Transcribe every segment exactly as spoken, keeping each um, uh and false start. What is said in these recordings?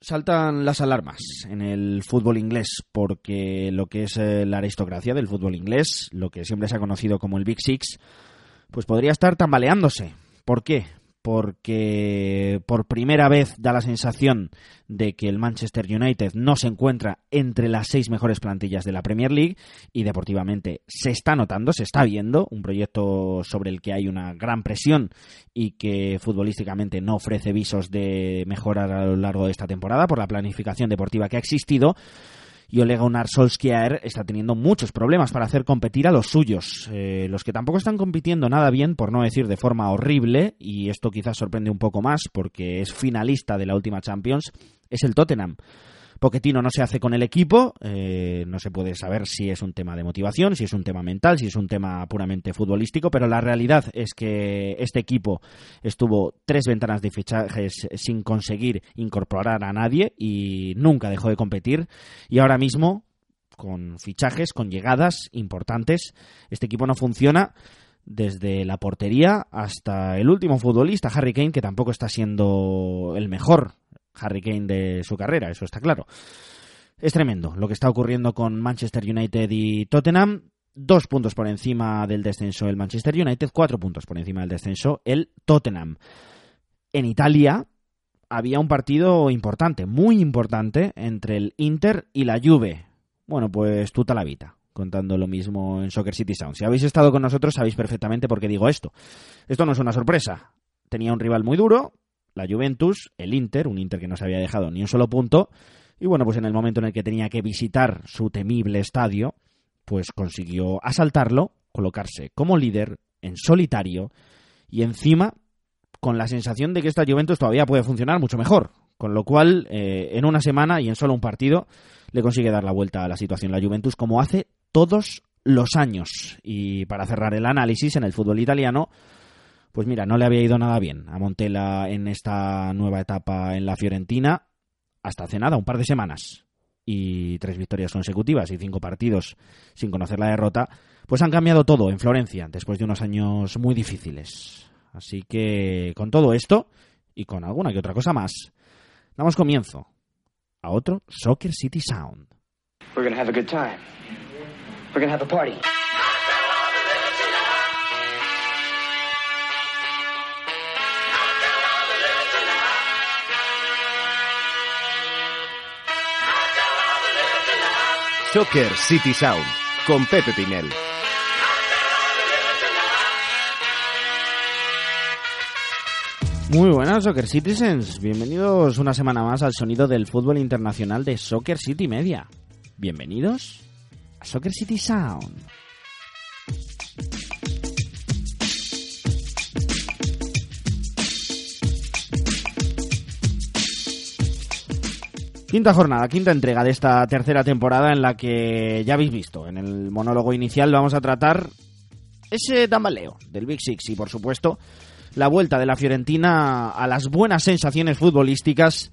Saltan las alarmas en el fútbol inglés porque lo que es la aristocracia del fútbol inglés, lo que siempre se ha conocido como el Big Six, pues podría estar tambaleándose. ¿Por qué? Porque por primera vez da la sensación de que el Manchester United no se encuentra entre las seis mejores plantillas de la Premier League y deportivamente se está notando, se está viendo, un proyecto sobre el que hay una gran presión y que futbolísticamente no ofrece visos de mejora a lo largo de esta temporada por la planificación deportiva que ha existido. Y Ole Gunnar Solskjaer está teniendo muchos problemas para hacer competir a los suyos, eh, los que tampoco están compitiendo nada bien, por no decir de forma horrible, y esto quizás sorprende un poco más porque es finalista de la última Champions, es el Tottenham. Pochettino no se hace con el equipo, eh, no se puede saber si es un tema de motivación, si es un tema mental, si es un tema puramente futbolístico, pero la realidad es que este equipo estuvo tres ventanas de fichajes sin conseguir incorporar a nadie y nunca dejó de competir, y ahora mismo, con fichajes, con llegadas importantes, este equipo no funciona. Desde la portería hasta el último futbolista, Harry Kane, que tampoco está siendo el mejor Harry Kane de su carrera, eso está claro. Es tremendo lo que está ocurriendo con Manchester United y Tottenham. Dos puntos por encima del descenso el Manchester United, cuatro puntos por encima del descenso el Tottenham. En Italia había un partido importante, muy importante, entre el Inter y la Juve. Bueno, pues tutta la vita, contando lo mismo en Soccer City Sound. Si habéis estado con nosotros sabéis perfectamente por qué digo esto. Esto no es una sorpresa. Tenía un rival muy duro, la Juventus, el Inter, un Inter que no se había dejado ni un solo punto, y bueno, pues en el momento en el que tenía que visitar su temible estadio, pues consiguió asaltarlo, colocarse como líder en solitario, y encima con la sensación de que esta Juventus todavía puede funcionar mucho mejor, con lo cual eh, en una semana y en solo un partido le consigue dar la vuelta a la situación la Juventus, como hace todos los años. Y para cerrar el análisis en el fútbol italiano, pues mira, no le había ido nada bien a Montella en esta nueva etapa en la Fiorentina hasta hace nada, un par de semanas. Y tres victorias consecutivas y cinco partidos sin conocer la derrota, pues han cambiado todo en Florencia después de unos años muy difíciles. Así que con todo esto y con alguna que otra cosa más, damos comienzo a otro Soccer City Sound. We're gonna have a good time. We're gonna have a party. Soccer City Sound, con Pepe Pinel. Muy buenas, Soccer Citizens. Bienvenidos una semana más al sonido del fútbol internacional de Soccer City Media. Bienvenidos a Soccer City Sound. Quinta jornada, quinta entrega de esta tercera temporada en la que ya habéis visto en el monólogo inicial vamos a tratar ese tambaleo del Big Six y por supuesto la vuelta de la Fiorentina a las buenas sensaciones futbolísticas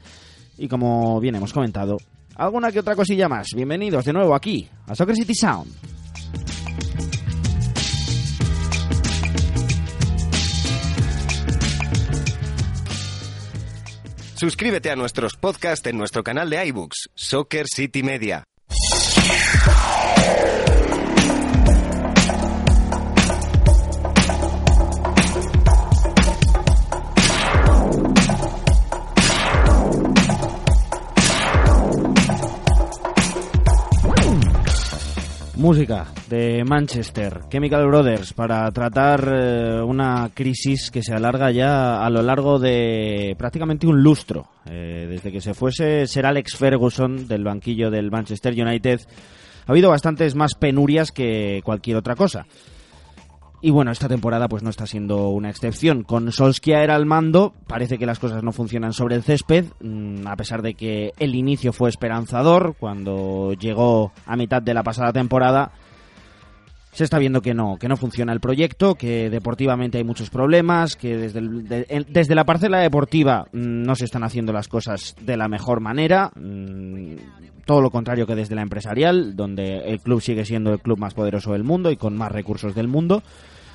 y, como bien hemos comentado, alguna que otra cosilla más. Bienvenidos de nuevo aquí a Soccer City Sound. Suscríbete a nuestros podcasts en nuestro canal de iBooks, Soccer City Media. Música de Manchester, Chemical Brothers, para tratar eh, una crisis que se alarga ya a lo largo de prácticamente un lustro. Eh, desde que se fuese Sir Alex Ferguson del banquillo del Manchester United, ha habido bastantes más penurias que cualquier otra cosa. Y bueno, esta temporada pues no está siendo una excepción. Con Solskjaer al mando, parece que las cosas no funcionan sobre el césped, a pesar de que el inicio fue esperanzador cuando llegó a mitad de la pasada temporada. Se está viendo que no, que no funciona el proyecto, que deportivamente hay muchos problemas, que desde, el, de, desde la parcela deportiva no se están haciendo las cosas de la mejor manera. Todo lo contrario que desde la empresarial, donde el club sigue siendo el club más poderoso del mundo y con más recursos del mundo.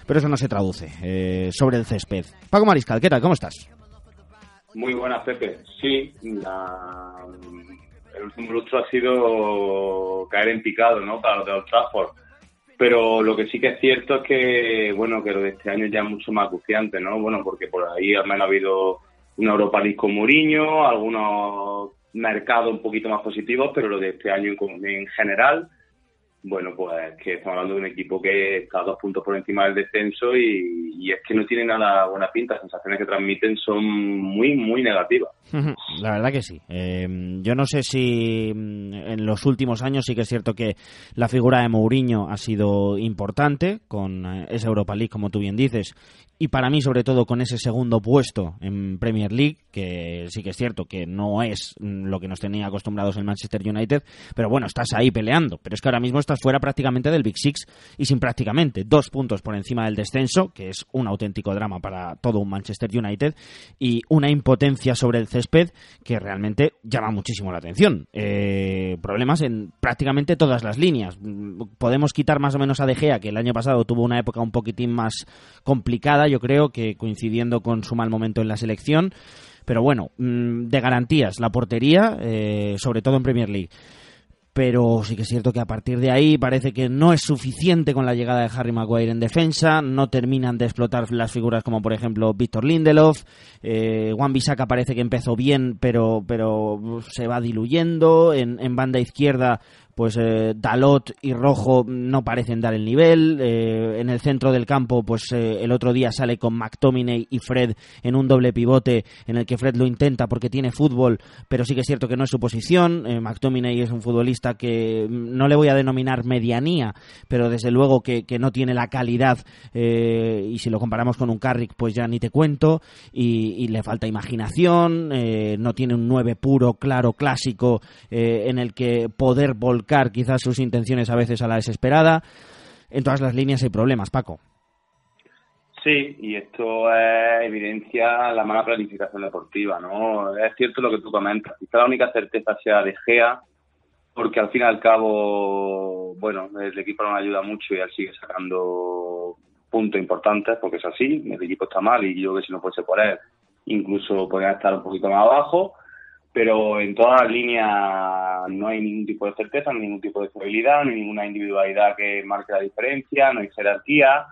Pero eso no se traduce eh, sobre el césped. Paco Mariscal, ¿qué tal? ¿Cómo estás? Muy buenas, Pepe. Sí, la, el último lustro ha sido caer en picado, ¿no?, para los de Old Trafford. Pero lo que sí que es cierto es que, bueno, que lo de este año ya es mucho más acuciante, ¿no? Bueno, porque por ahí al menos ha habido una Europa League con Mourinho, algunos mercados un poquito más positivos, pero lo de este año en general, bueno, pues que estamos hablando de un equipo que está a dos puntos por encima del descenso y, y es que no tiene nada buena pinta. Las sensaciones que transmiten son muy, muy negativas. La verdad que sí. Eh, yo no sé si en los últimos años sí que es cierto que la figura de Mourinho ha sido importante con esa Europa League, como tú bien dices, y para mí, sobre todo, con ese segundo puesto en Premier League, que sí que es cierto que no es lo que nos tenía acostumbrados el Manchester United, pero bueno, estás ahí peleando. Pero es que ahora mismo estás fuera prácticamente del Big Six y sin prácticamente, dos puntos por encima del descenso, que es un auténtico drama para todo un Manchester United, y una impotencia sobre el césped que realmente llama muchísimo la atención. Eh, problemas en prácticamente todas las líneas. Podemos quitar más o menos a De Gea, que el año pasado tuvo una época un poquitín más complicada, yo creo que coincidiendo con su mal momento en la selección, pero bueno, de garantías, la portería, eh, sobre todo en Premier League. Pero sí que es cierto que a partir de ahí parece que no es suficiente con la llegada de Harry Maguire en defensa, no terminan de explotar las figuras como por ejemplo Víctor Lindelof, eh, Wan-Bissaka parece que empezó bien pero pero se va diluyendo, en, en banda izquierda pues eh, Dalot y Rojo no parecen dar el nivel, eh, en el centro del campo pues eh, el otro día sale con McTominay y Fred en un doble pivote en el que Fred lo intenta porque tiene fútbol, pero sí que es cierto que no es su posición. eh, McTominay es un futbolista que no le voy a denominar medianía, pero desde luego que, que no tiene la calidad, eh, y si lo comparamos con un Carrick pues ya ni te cuento, y, y le falta imaginación, eh, no tiene un nueve puro, claro, clásico, eh, en el que poder volcar quizás sus intenciones a veces a la desesperada. En todas las líneas hay problemas, Paco. Sí, y esto eh, evidencia la mala planificación deportiva, ¿no? Es cierto lo que tú comentas, quizá la única certeza sea De Gea, porque al fin y al cabo, bueno, el equipo no le ayuda mucho y él sigue sacando puntos importantes, porque es así, el equipo está mal y yo creo que si no fuese por él, incluso podría estar un poquito más abajo. Pero en todas las líneas no hay ningún tipo de certeza, ningún tipo de estabilidad, no hay ninguna individualidad que marque la diferencia, no hay jerarquía.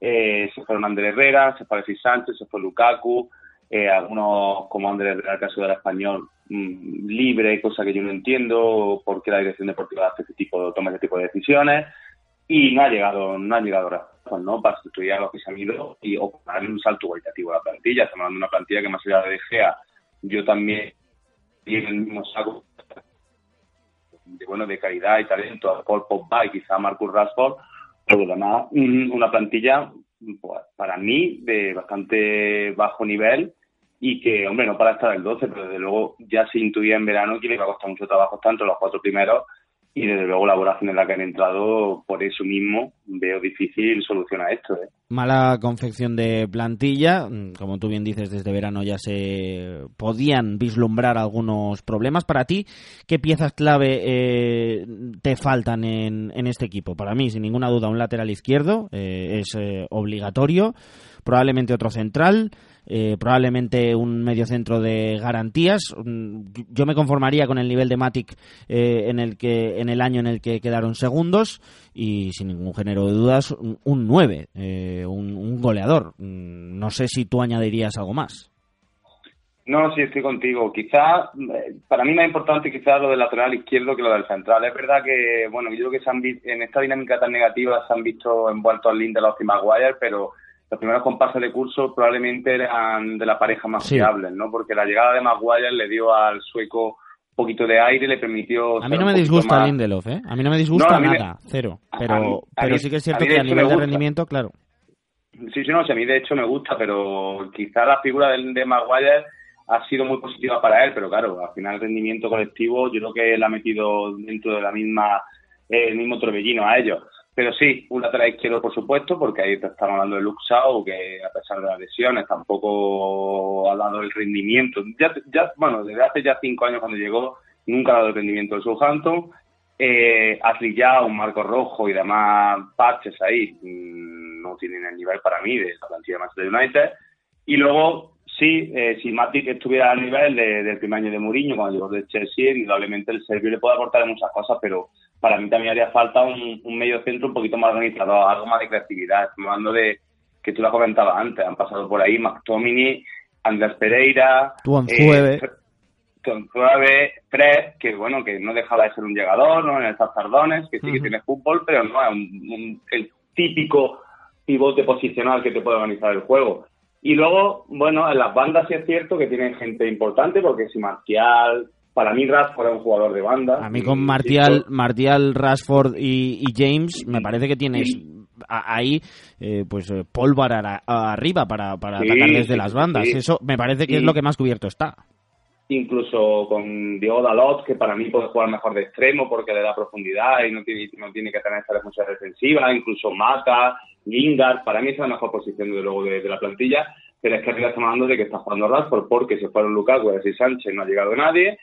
Eh, se fue Andrés Herrera, se fue Alexis Sánchez, se fue Lukaku, eh, algunos como Andrés Herrera, el caso del español, mmm, libre, cosa que yo no entiendo, porque la dirección deportiva hace ese tipo, toma ese tipo de decisiones, y no ha llegado, no ha llegado razón, ¿no?, para sustituir a los que se han ido y o para darle un salto cualitativo a la plantilla. Estamos hablando de una plantilla que más allá de De Gea, yo también y en el mismo saco de, bueno, de calidad y talento a Paul Pogba y quizá a Marcus Rashford, pero además una plantilla pues, para mí de bastante bajo nivel y que, hombre, no para estar el doce, pero desde luego ya se intuía en verano que le iba a costar mucho trabajo estar entre los cuatro primeros y desde luego la voración en la que han entrado, por eso mismo veo difícil solucionar esto, ¿eh? Mala confección de plantilla, como tú bien dices, desde verano ya se podían vislumbrar algunos problemas. Para ti, ¿qué piezas clave eh, te faltan en, en este equipo? Para mí, sin ninguna duda, un lateral izquierdo eh, es eh, obligatorio, probablemente otro central, eh, probablemente un mediocentro de garantías. Yo me conformaría con el nivel de Matic eh, en el que en el año en el que quedaron segundos y sin ningún género de dudas un nueve, eh, un, un goleador. No sé si tú añadirías algo más. No, sí, estoy contigo. Quizá, para mí más importante quizá lo del lateral izquierdo que lo del central. Es verdad que, bueno, yo creo que se han vi- en esta dinámica tan negativa se han visto envueltos al Lindelof y Maguire, pero los primeros compases de curso probablemente eran de la pareja más fiables, sí, ¿no? Porque la llegada de Maguire le dio al sueco un poquito de aire, le permitió... A mí no me disgusta más... Lindelof, ¿eh? A mí no me disgusta no, nada, me... cero. Pero, a mí, a pero mí, sí que es cierto a que a nivel de rendimiento, claro. Sí, sí, no, sí, a mí de hecho me gusta, pero quizá la figura de, de Maguire ha sido muy positiva para él, pero claro, al final el rendimiento colectivo yo creo que le ha metido dentro de la misma eh, el mismo torbellino a ellos. Pero sí, un lateral izquierdo, por supuesto, porque ahí estamos hablando de Luke Shaw, que a pesar de las lesiones tampoco ha dado el rendimiento. Ya, ya, bueno, desde hace ya cinco años cuando llegó, nunca ha dado el rendimiento del Southampton. Eh, Ashley Young, un Marco Rojo y demás parches ahí no tienen el nivel para mí de la plantilla de Manchester United. Y luego Sí, eh, si Matic estuviera al nivel de, del primer año de Mourinho, cuando llegó de Chelsea, indudablemente el serbio le puede aportar muchas cosas, pero para mí también haría falta un, un medio centro un poquito más organizado, algo más de creatividad. Estamos hablando de, que tú lo has comentado antes, han pasado por ahí McTominay, Andrés Herrera, eh, Fred, que bueno, que no dejaba de ser un llegador, ¿no? En el Tardones, que sí que uh-huh. tiene fútbol, pero no es un, un, el típico pivote posicional que te puede organizar el juego. Y luego, bueno, en las bandas sí es cierto que tienen gente importante, porque si Martial, para mí Rashford es un jugador de banda. A mí con Martial, Martial Rashford y, y James, me parece que tienes sí. a, ahí eh, pues pólvora a, a arriba para, para sí, atacar desde sí, las bandas. Sí. Eso me parece que sí. es lo que más cubierto está. Incluso con Diego Dalot, que para mí puede jugar mejor de extremo porque le da profundidad y no tiene, no tiene que tener esta defensa defensiva, incluso Mata, Lingard, para mí esa es la mejor posición de, luego de, de la plantilla, pero es que arriba estamos hablando de que está jugando Rashford porque se fueron Lukaku, Alexis Sánchez, no ha llegado nadie,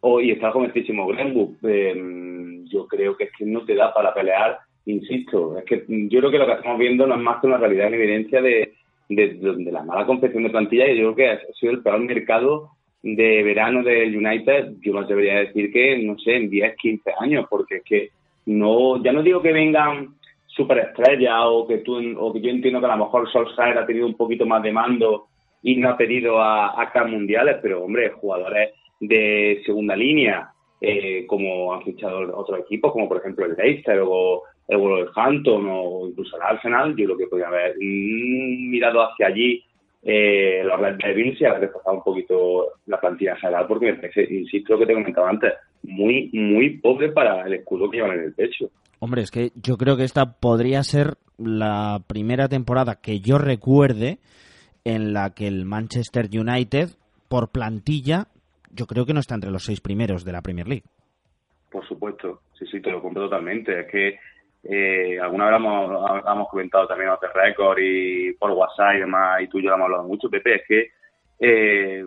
oh, y está jovencísimo Greenwood, eh, yo creo que es que no te da para pelear, insisto, es que yo creo que lo que estamos viendo no es más que una realidad en evidencia de, de, de, de la mala confección de plantilla, y yo creo que ha sido el peor mercado de verano del United, yo me debería decir que, no sé, en diez, quince años, porque es que no, ya no digo que vengan superestrellas o que tú o que yo entiendo que a lo mejor Solskjaer ha tenido un poquito más de mando y no ha pedido a, a camp mundiales, pero hombre, jugadores de segunda línea, eh, como han fichado otros equipos, como por ejemplo el Leicester o el Wolverhampton o incluso el Arsenal, yo creo que podría haber mirado hacia allí. Eh, los Red Devils y haber reforzado un poquito la plantilla general, porque me parece, insisto, lo que te comentaba antes, muy, muy pobre para el escudo que llevan en el pecho. Hombre, es que yo creo que esta podría ser la primera temporada que yo recuerde en la que el Manchester United, por plantilla, yo creo que no está entre los seis primeros de la Premier League. Por supuesto, sí, sí, te lo compro totalmente. Es que Eh, alguna vez hemos, hemos comentado también off the record y por WhatsApp y demás, y tú y yo lo hemos hablado mucho, Pepe, es que eh,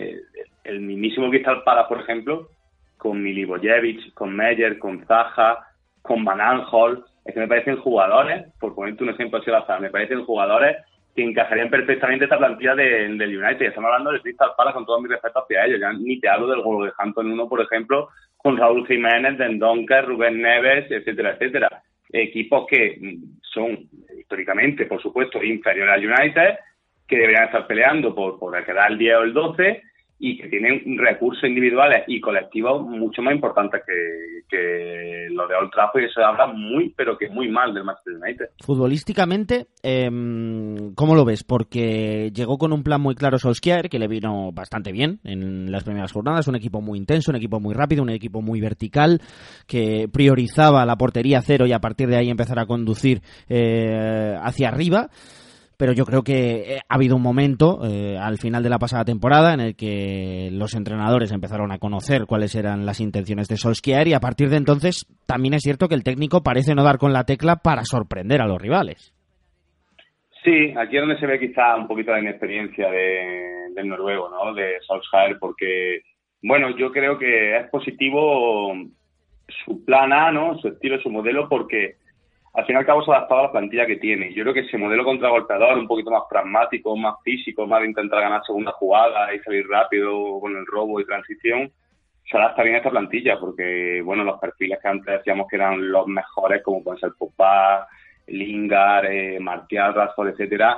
eh, el mismísimo Crystal Palace, por ejemplo, con Milivojevic, con Meyer, con Zaha, con Van Aanholt, es que me parecen jugadores, por ponerte un ejemplo así al azar, me parecen jugadores que encajarían perfectamente esta plantilla del de United. Estamos hablando del Crystal Palace con todo mi respeto hacia ellos, ya ni te hablo del Wolverhampton uno, por ejemplo, con Raúl Jiménez, Dendoncker, Rubén Neves, etcétera, etcétera. Equipos que son, históricamente, por supuesto, inferiores al United, que deberían estar peleando por, por quedar el diez o el doce y que tienen recursos individuales y colectivos mucho más importantes que, que los de Old Trafford, y eso habla muy, pero que muy mal del Manchester United. Futbolísticamente, eh, ¿cómo lo ves? Porque llegó con un plan muy claro Solskjaer, que le vino bastante bien en las primeras jornadas, un equipo muy intenso, un equipo muy rápido, un equipo muy vertical, que priorizaba la portería cero y a partir de ahí empezar a conducir eh, hacia arriba. Pero yo creo que ha habido un momento eh, al final de la pasada temporada en el que los entrenadores empezaron a conocer cuáles eran las intenciones de Solskjaer y a partir de entonces también es cierto que el técnico parece no dar con la tecla para sorprender a los rivales. Sí, aquí es donde se ve quizá un poquito la inexperiencia de, del noruego, ¿no? De Solskjaer, porque, bueno, yo creo que es positivo su plan A, ¿no? Su estilo, su modelo, porque al fin y al cabo se ha adaptado a la plantilla que tiene. Yo creo que ese modelo contragolpeador, un poquito más pragmático, más físico, más de intentar ganar segunda jugada y salir rápido con el robo y transición, se adapta bien a esta plantilla, porque bueno, los perfiles que antes decíamos que eran los mejores, como pueden ser Pogba, Lingard, eh, Martial, Rashford, etcétera,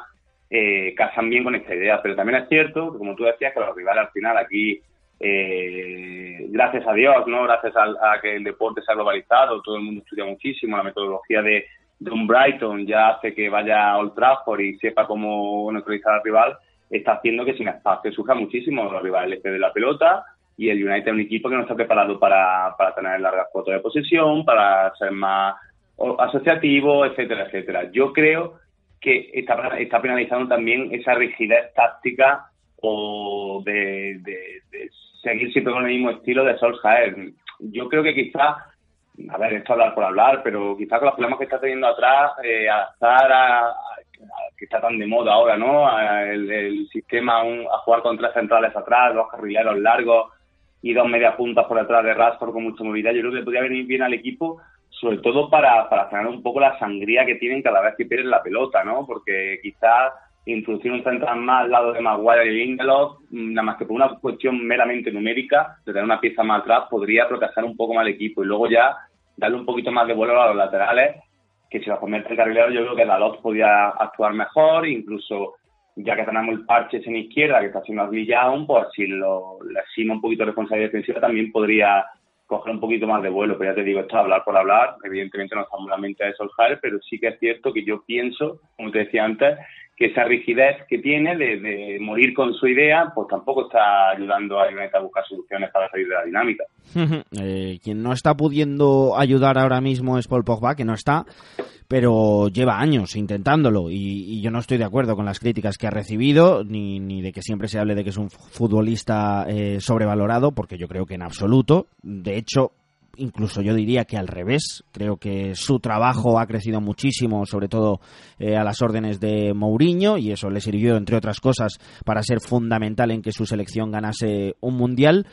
eh, casan bien con esta idea. Pero también es cierto, que como tú decías, que los rivales al final aquí, Eh, gracias a Dios, ¿no? Gracias a, a que el deporte se ha globalizado, todo el mundo estudia muchísimo, la metodología de, de un Brighton ya hace que vaya a Old Trafford y sepa cómo neutralizar al rival, está haciendo que sin espacio surja muchísimo, los rivales ceden la pelota y el United es un equipo que no está preparado para, para tener largas cuotas de posesión, para ser más asociativo, etcétera, etcétera. Yo creo que está, está penalizando también esa rigidez táctica o de, de, de seguir siempre con el mismo estilo de Solskjaer. Yo creo que quizás, a ver, esto hablar por hablar, pero quizás con los problemas que está teniendo atrás, eh, adaptar a, a, que está tan de moda ahora, ¿no? A, el, el sistema un, a jugar con tres centrales atrás, dos carrileros largos y dos media puntas por detrás de Rashford con mucha movilidad. Yo creo que podría venir bien al equipo, sobre todo para, para frenar un poco la sangría que tienen cada vez que pierden la pelota, ¿no? Porque quizás introducir un central más al lado de Maguire y Lindelof, nada más que por una cuestión meramente numérica, de tener una pieza más atrás, podría proteger un poco más al equipo y luego ya darle un poquito más de vuelo a los laterales, que si los convierte en carrilero yo creo que Dalot podía actuar mejor, incluso ya que tenemos el parche en izquierda, que está haciendo a Guillaume, pues si lo asima un poquito de responsabilidad defensiva también podría coger un poquito más de vuelo, pero ya te digo, esto es hablar por hablar, evidentemente no estamos en la mente de Solskjaer, pero sí que es cierto que yo pienso, como te decía antes, que esa rigidez que tiene de, de morir con su idea, pues tampoco está ayudando a United a buscar soluciones para salir de la dinámica. eh, quien no está pudiendo ayudar ahora mismo es Paul Pogba, que no está, pero lleva años intentándolo y, y yo no estoy de acuerdo con las críticas que ha recibido, ni, ni de que siempre se hable de que es un futbolista eh, sobrevalorado, porque yo creo que en absoluto, de hecho, incluso yo diría que al revés, creo que su trabajo ha crecido muchísimo, sobre todo eh, a las órdenes de Mourinho, y eso le sirvió, entre otras cosas, para ser fundamental en que su selección ganase un mundial,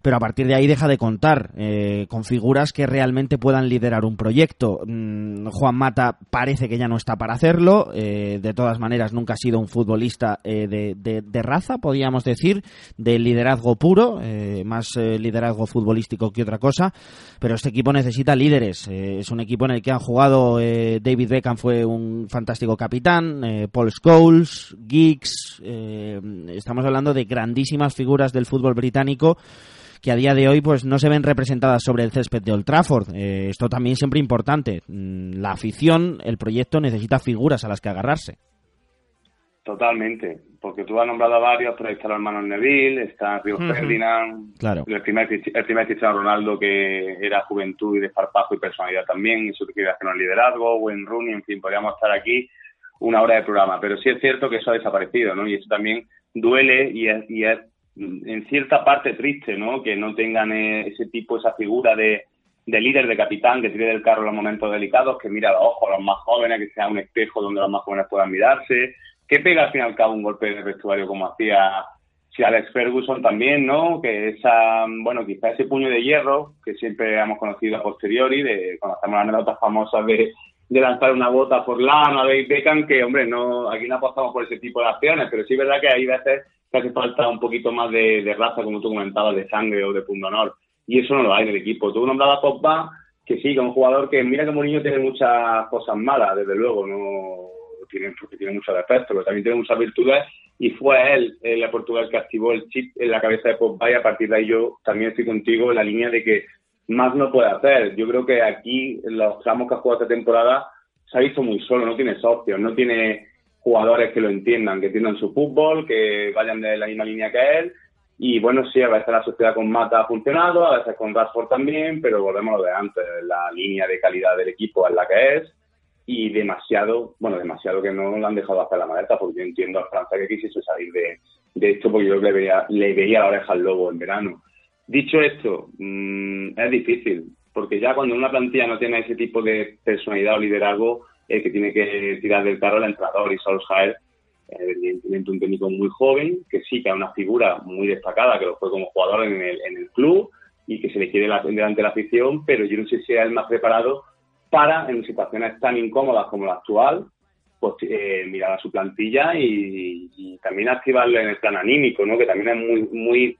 pero a partir de ahí deja de contar eh, con figuras que realmente puedan liderar un proyecto. Mm, Juan Mata parece que ya no está para hacerlo, eh, de todas maneras nunca ha sido un futbolista eh, de, de, de raza, podríamos decir, de liderazgo puro, eh, más eh, liderazgo futbolístico que otra cosa, pero este equipo necesita líderes, eh, es un equipo en el que han jugado, eh, David Beckham fue un fantástico capitán, eh, Paul Scholes, Giggs, eh, estamos hablando de grandísimas figuras del fútbol británico, que a día de hoy pues no se ven representadas sobre el césped de Old Trafford. Eh, esto también es siempre importante. La afición, el proyecto, necesita figuras a las que agarrarse. Totalmente, porque tú has nombrado a varios, pero ahí están los hermanos Neville, está Río uh-huh. Ferdinand, claro. el primer el primer Cristiano Ronaldo, que era juventud y desparpajo y personalidad también, y su creación en liderazgo, Wayne Rooney, en fin, podríamos estar aquí una hora de programa, pero sí es cierto que eso ha desaparecido, ¿no? Y eso también duele y es, y es en cierta parte triste, ¿no? Que no tengan ese tipo, esa figura de, de líder, de capitán, que tire del carro en los momentos delicados, que mira a los ojos a los más jóvenes, que sea un espejo donde los más jóvenes puedan mirarse, que pega al fin y al cabo un golpe de vestuario como hacía si Alex Ferguson también, ¿no? Que esa, bueno, quizá ese puño de hierro que siempre hemos conocido a posteriori, de cuando hacemos las anécdotas famosas de, de lanzar una bota por Lano a David Beckham, que hombre, no, aquí no apostamos por ese tipo de acciones, pero sí es verdad que hay veces que hace falta un poquito más de, de raza, como tú comentabas, de sangre o de pundonor, y eso no lo hay en el equipo. Tú nombrabas a Pogba, que sí, que es un jugador que, mira que Mourinho tiene muchas cosas malas, desde luego, no tiene, porque tiene muchos defectos, pero también tiene muchas virtudes, y fue él, el de Portugal, que activó el chip en la cabeza de Pogba, y a partir de ahí yo también estoy contigo en la línea de que más no puede hacer. Yo creo que aquí, en los tramos que ha jugado esta temporada, se ha visto muy solo, no tiene socios, no tiene jugadores que lo entiendan, que entiendan su fútbol, que vayan de la misma línea que él, y bueno, sí, a veces la sociedad con Mata ha funcionado, a veces con Rashford también, pero volvemos a lo de antes, la línea de calidad del equipo es la que es, y demasiado, bueno, demasiado que no lo han dejado hacer la maleta, porque yo entiendo a Francia que quisiese salir de, de esto, porque yo le veía, le veía la oreja al lobo en verano. Dicho esto, mmm, es difícil, porque ya cuando una plantilla no tiene ese tipo de personalidad o liderazgo, el que tiene que tirar del carro el entrenador, y Solskjaer, evidentemente un técnico muy joven, que sí que es una figura muy destacada, que lo fue como jugador en el, en el club, y que se le quiere la, delante de la afición, pero yo no sé si es el más preparado para, en situaciones tan incómodas como la actual, pues eh, mirar a su plantilla y, y también activarlo en el plan anímico, ¿no? Que también es muy muy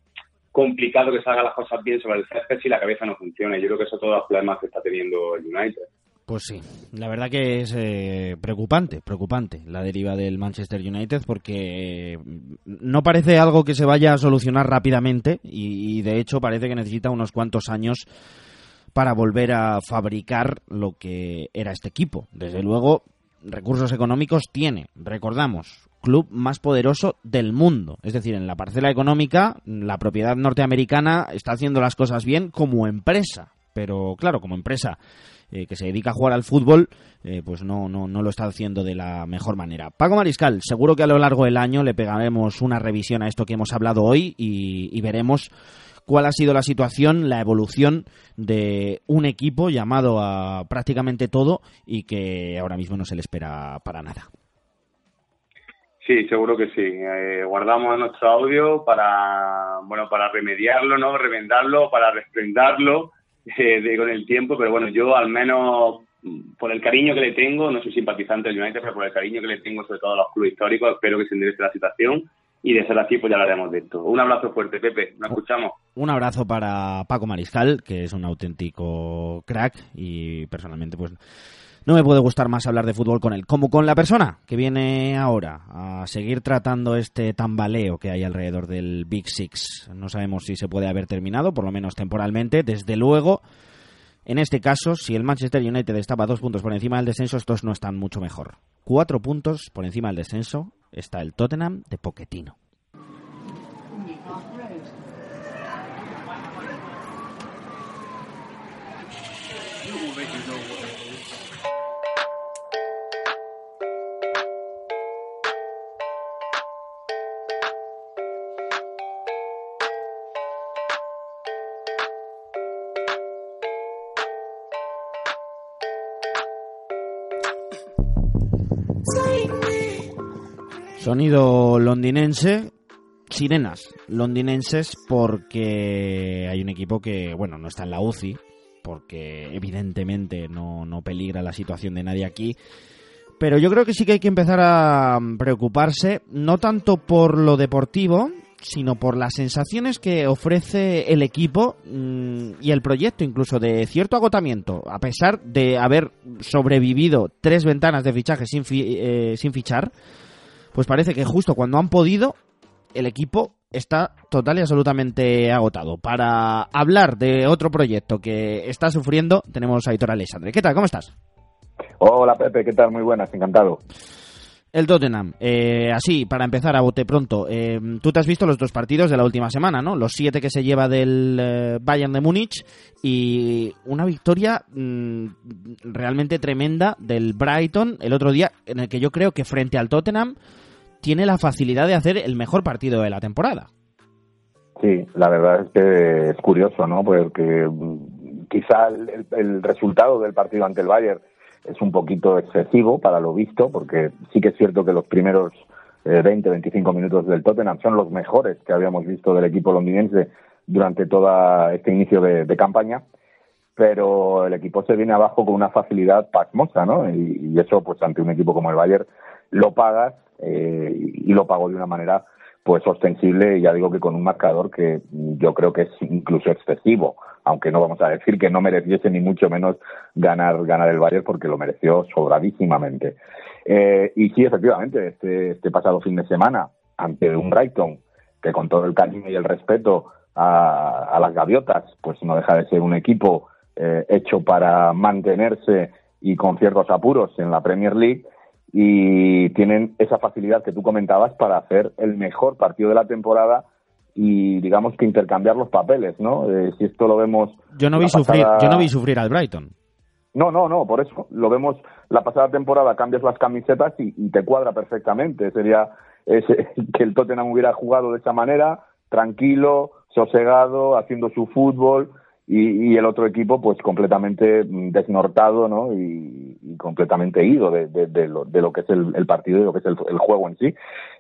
complicado que salgan las cosas bien sobre el césped si la cabeza no funciona. Yo creo que eso son todos los problemas que está teniendo el United. Pues sí, la verdad que es eh, preocupante, preocupante la deriva del Manchester United, porque eh, no parece algo que se vaya a solucionar rápidamente y, y de hecho parece que necesita unos cuantos años para volver a fabricar lo que era este equipo. Desde luego, recursos económicos tiene, recordamos, club más poderoso del mundo. Es decir, en la parcela económica, la propiedad norteamericana está haciendo las cosas bien como empresa, pero claro, como empresa Eh, que se dedica a jugar al fútbol, eh, pues no, no, no lo está haciendo de la mejor manera. Paco Mariscal, seguro que a lo largo del año le pegaremos una revisión a esto que hemos hablado hoy y, y veremos cuál ha sido la situación, la evolución de un equipo llamado a prácticamente todo y que ahora mismo no se le espera para nada. Sí, seguro que sí. Eh, guardamos nuestro audio para, bueno, para remediarlo, ¿no? Remendarlo, para resplendarlo. Eh, de, con el tiempo, pero bueno, yo al menos por el cariño que le tengo, no soy simpatizante del United, pero por el cariño que le tengo sobre todo a los clubes históricos, espero que se enderece la situación y de ser así pues ya hablaremos de esto. Un abrazo fuerte, Pepe, nos escuchamos. Un abrazo para Paco Mariscal, que es un auténtico crack y personalmente pues no me puede gustar más hablar de fútbol con él, como con la persona que viene ahora a seguir tratando este tambaleo que hay alrededor del Big Six. No sabemos si se puede haber terminado, por lo menos temporalmente, desde luego. En este caso, si el Manchester United estaba dos puntos por encima del descenso, estos no están mucho mejor. Cuatro puntos por encima del descenso está el Tottenham de Pochettino. Sonido londinense, sirenas londinenses, porque hay un equipo que, bueno, no está en la U C I, porque evidentemente no, no peligra la situación de nadie aquí, pero yo creo que sí que hay que empezar a preocuparse, no tanto por lo deportivo, sino por las sensaciones que ofrece el equipo y el proyecto, incluso de cierto agotamiento, a pesar de haber sobrevivido tres ventanas de fichaje sin, fi- eh, sin fichar. Pues parece que justo cuando han podido, el equipo está total y absolutamente agotado. Para hablar de otro proyecto que está sufriendo, tenemos a Aitor Alexandre. ¿Qué tal? ¿Cómo estás? Hola, Pepe. ¿Qué tal? Muy buenas. Encantado. El Tottenham. Eh, así, para empezar a bote pronto. Eh, tú te has visto los dos partidos de la última semana, ¿no? Los siete que se lleva del eh, Bayern de Múnich y una victoria mmm, realmente tremenda del Brighton el otro día, en el que yo creo que frente al Tottenham tiene la facilidad de hacer el mejor partido de la temporada. Sí, la verdad es que es curioso, ¿no? Porque quizá el, el resultado del partido ante el Bayern es un poquito excesivo para lo visto, porque sí que es cierto que los primeros veinte a veinticinco minutos del Tottenham son los mejores que habíamos visto del equipo londinense durante todo este inicio de, de campaña, pero el equipo se viene abajo con una facilidad pasmosa, ¿no? Y, y eso, pues, ante un equipo como el Bayern lo pagas eh, y lo pagó de una manera, pues, ostensible, ya digo que con un marcador que yo creo que es incluso excesivo, aunque no vamos a decir que no mereciese ni mucho menos ganar ganar el Bayern, porque lo mereció sobradísimamente. Eh, y sí, efectivamente, este, este pasado fin de semana, ante un Brighton, que con todo el cariño y el respeto a, a las gaviotas, pues no deja de ser un equipo eh, hecho para mantenerse y con ciertos apuros en la Premier League, y tienen esa facilidad que tú comentabas para hacer el mejor partido de la temporada y digamos que intercambiar los papeles, ¿no? Eh, si esto lo vemos... Yo no vi pasada... sufrir yo no vi sufrir al Brighton. No, no, no, por eso. Lo vemos la pasada temporada, cambias las camisetas y, y te cuadra perfectamente. Sería ese, que el Tottenham hubiera jugado de esa manera, tranquilo, sosegado, haciendo su fútbol, y, y el otro equipo pues completamente desnortado, ¿no? Y, y completamente ido de, de, de, lo, de lo que es el, el partido y lo que es el, el juego en sí.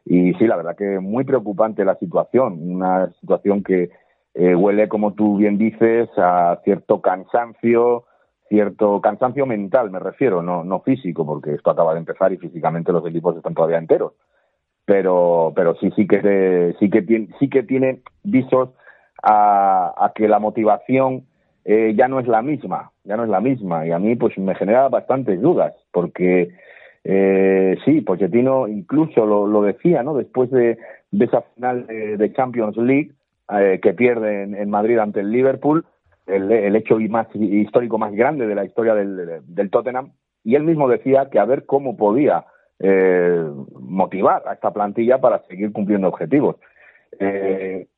Y sí, la verdad que muy preocupante la situación, una situación que eh, huele, como tú bien dices, a cierto cansancio, cierto cansancio mental, me refiero, no, no físico, porque esto acaba de empezar y físicamente los equipos están todavía enteros. Pero, pero sí, sí que se, sí que tiene, sí que tiene visos A, a que la motivación eh, ya no es la misma, ya no es la misma, y a mí pues me genera bastantes dudas, porque eh, sí, Pochettino incluso lo, lo decía, ¿no? Después de, de esa final de, de Champions League eh, que pierde en, en Madrid ante el Liverpool, el, el hecho más histórico más grande de la historia del, del Tottenham, y él mismo decía que a ver cómo podía eh, motivar a esta plantilla para seguir cumpliendo objetivos. Eh,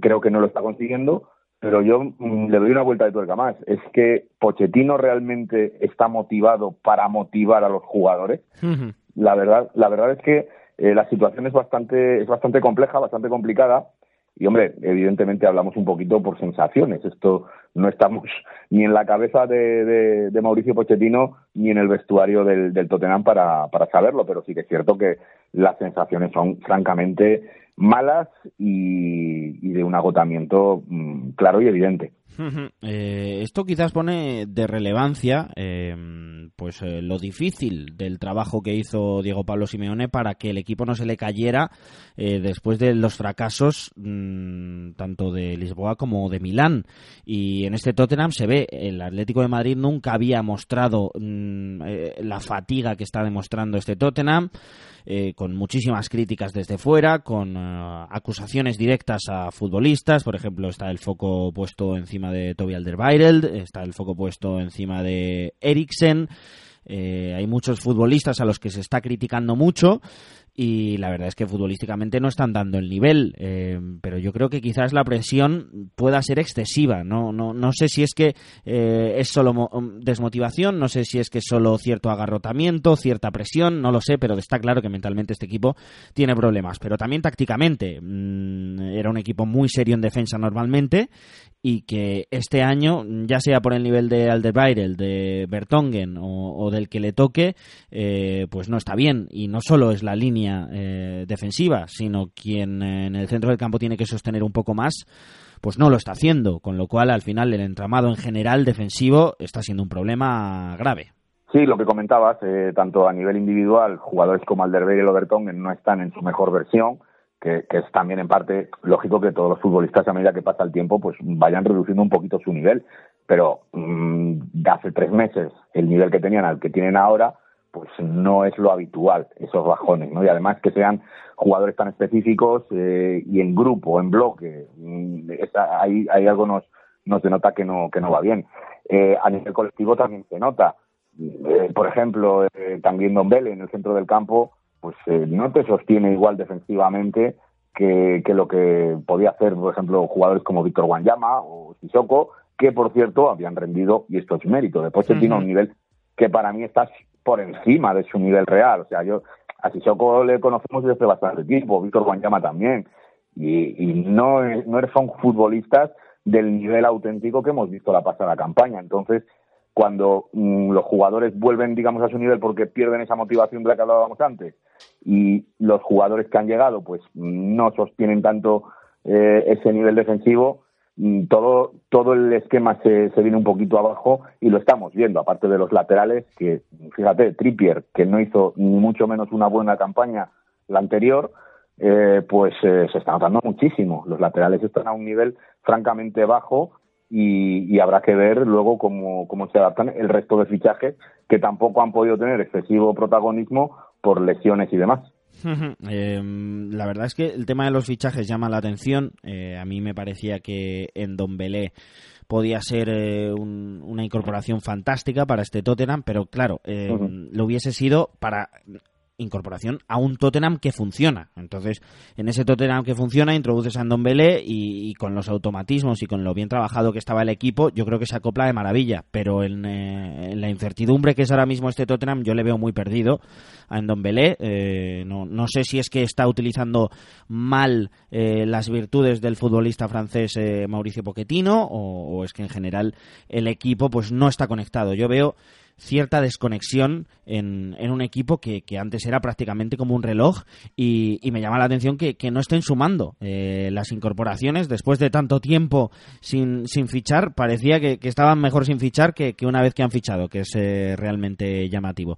creo que no lo está consiguiendo, pero yo le doy una vuelta de tuerca más. Es que Pochettino realmente está motivado para motivar a los jugadores. Uh-huh. La verdad, la verdad es que eh, la situación es bastante, es bastante compleja, bastante complicada. Y, hombre, evidentemente hablamos un poquito por sensaciones. Esto no estamos ni en la cabeza de, de, de Mauricio Pochettino ni en el vestuario del, del Tottenham para, para saberlo, pero sí que es cierto que las sensaciones son francamente malas y, y de un agotamiento mmm, claro y evidente. Eh, esto quizás pone de relevancia eh, pues eh, lo difícil del trabajo que hizo Diego Pablo Simeone para que el equipo no se le cayera eh, después de los fracasos mmm, tanto de Lisboa como de Milán. Y en este Tottenham se ve, el Atlético de Madrid nunca había mostrado mmm, eh, la fatiga que está demostrando este Tottenham, eh, con muchísimas críticas desde fuera, con eh, acusaciones directas a futbolistas. Por ejemplo, está el foco puesto encima de Toby Alderweireld, está el foco puesto encima de Eriksen. Eh, hay muchos futbolistas a los que se está criticando mucho y la verdad es que futbolísticamente no están dando el nivel, eh, pero yo creo que quizás la presión pueda ser excesiva. No, no, no sé si es que eh, es solo mo- desmotivación, no sé si es que es solo cierto agarrotamiento, cierta presión, no lo sé, pero está claro que mentalmente este equipo tiene problemas. Pero también tácticamente, mmm, era un equipo muy serio en defensa normalmente, y que este año, ya sea por el nivel de Alderweireld, de Vertonghen o, o del que le toque, eh, pues no está bien. Y no solo es la línea Eh, defensiva, sino quien eh, en el centro del campo tiene que sostener un poco más, pues no lo está haciendo, con lo cual al final el entramado en general defensivo está siendo un problema grave. Sí, lo que comentabas, eh, tanto a nivel individual, jugadores como Alderweireld o Vertonghen no están en su mejor versión, que, que es también en parte lógico que todos los futbolistas a medida que pasa el tiempo pues vayan reduciendo un poquito su nivel, pero mmm, de hace tres meses el nivel que tenían al que tienen ahora pues no es lo habitual, esos bajones, ¿no? Y además que sean jugadores tan específicos eh, y en grupo, en bloque, esa, ahí, ahí algo nos, nos denota que no, que no va bien. Eh, a nivel colectivo también se nota. Eh, por ejemplo, eh, también Ndombele en el centro del campo, pues eh, no te sostiene igual defensivamente que, que lo que podía hacer, por ejemplo, jugadores como Víctor Wanyama o Sissoko, que por cierto habían rendido, y esto es mérito de Pochettino, uh-huh. un nivel que para mí está por encima de su nivel real. O sea, yo a Sissoko le conocemos desde bastante tiempo, Víctor Wanyama también, y, y no, no son futbolistas del nivel auténtico que hemos visto la pasada campaña. Entonces, cuando mmm, los jugadores vuelven, digamos, a su nivel porque pierden esa motivación de la que hablábamos antes, y los jugadores que han llegado pues no sostienen tanto eh, ese nivel defensivo, todo todo el esquema se, se viene un poquito abajo, y lo estamos viendo, aparte de los laterales, que fíjate, Trippier, que no hizo ni mucho menos una buena campaña la anterior, eh, pues eh, se está notando muchísimo. Los laterales están a un nivel francamente bajo, y, y habrá que ver luego cómo, cómo se adaptan el resto de fichajes, que tampoco han podido tener excesivo protagonismo por lesiones y demás. Eh, la verdad es que el tema de los fichajes llama la atención. Eh, a mí me parecía que Ndombélé podía ser eh, un, una incorporación fantástica para este Tottenham, pero claro, eh, uh-huh. lo hubiese sido para incorporación a un Tottenham que funciona. Entonces, en ese Tottenham que funciona introduces a Ndombélé y, y con los automatismos y con lo bien trabajado que estaba el equipo, yo creo que se acopla de maravilla, pero en, eh, en la incertidumbre que es ahora mismo este Tottenham, yo le veo muy perdido a Ndombélé. eh, no, no sé si es que está utilizando mal eh, las virtudes del futbolista francés eh, Mauricio Pochettino, o, o es que en general el equipo pues no está conectado. Yo veo cierta desconexión en, en un equipo que, que antes era prácticamente como un reloj, y, y me llama la atención que, que no estén sumando eh, las incorporaciones después de tanto tiempo sin, sin fichar. Parecía que, que estaban mejor sin fichar que, que una vez que han fichado, que es eh, realmente llamativo.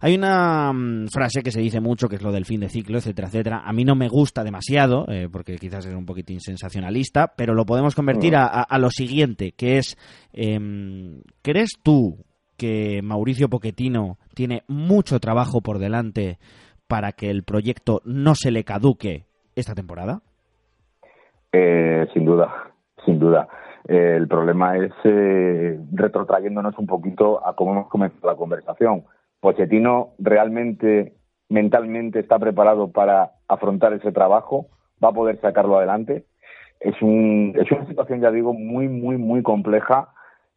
Hay una um, frase que se dice mucho, que es lo del fin de ciclo, etcétera, etcétera. A mí no me gusta demasiado, eh, porque quizás es un poquitín sensacionalista, pero lo podemos convertir a, a, a lo siguiente, que es eh, ¿crees tú que Mauricio Pochettino tiene mucho trabajo por delante para que el proyecto no se le caduque esta temporada? Eh, sin duda, sin duda. Eh, el problema es, eh, retrotrayéndonos un poquito a cómo hemos comenzado la conversación, ¿Pochettino realmente, mentalmente, está preparado para afrontar ese trabajo? ¿Va a poder sacarlo adelante? Es un, es una situación, ya digo, muy, muy, muy compleja,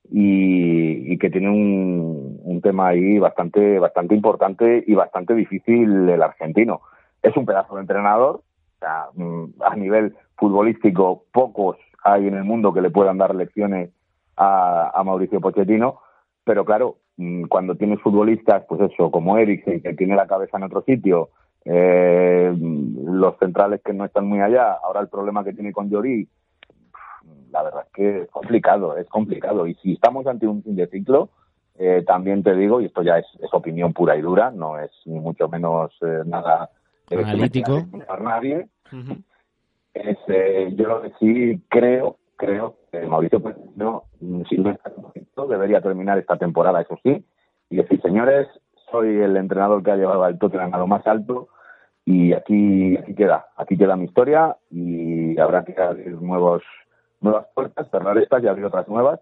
Y, y que tiene un, un tema ahí bastante bastante importante y bastante difícil el argentino. Es un pedazo de entrenador. A, a nivel futbolístico, pocos hay en el mundo que le puedan dar lecciones a, a Mauricio Pochettino, pero claro, cuando tienes futbolistas, pues eso, como Eriksen, que tiene la cabeza en otro sitio, eh, los centrales que no están muy allá, ahora el problema que tiene con Lloris, la verdad es que es complicado, es complicado. Y si estamos ante un fin de ciclo, eh, también te digo, y esto ya es, es opinión pura y dura, no es ni mucho menos eh, nada analítico para nadie. Uh-huh. Es, eh, yo lo que sí creo, creo que Mauricio Pochettino, si no está contento, debería terminar esta temporada, eso sí, y decir, señores, soy el entrenador que ha llevado al Tottenham a lo más alto y aquí, aquí queda, aquí queda mi historia y habrá que abrir nuevos, nuevas puertas, cerrar estas y abrir otras nuevas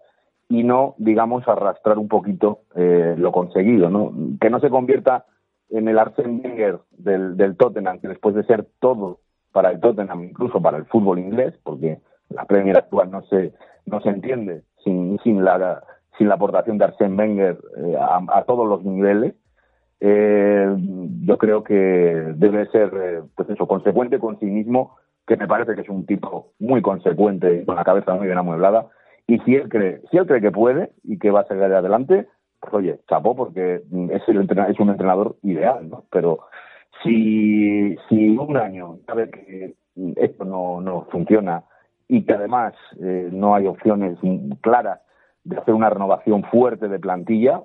y no, digamos, arrastrar un poquito eh, lo conseguido, ¿no? Que no se convierta en el Arsène Wenger del, del Tottenham, que después de ser todo para el Tottenham, incluso para el fútbol inglés, porque la Premier actual no se no se entiende sin sin la sin la aportación de Arsène Wenger eh, a, a todos los niveles, eh, yo creo que debe ser eh, pues eso, consecuente con sí mismo, que me parece que es un tipo muy consecuente y con la cabeza muy bien amueblada, y si él cree si él cree que puede y que va a salir adelante, pues oye, chapó, porque es el entrenador, es un entrenador ideal, ¿no? Pero si si un año sabe que esto no no funciona y que además eh, no hay opciones claras de hacer una renovación fuerte de plantilla,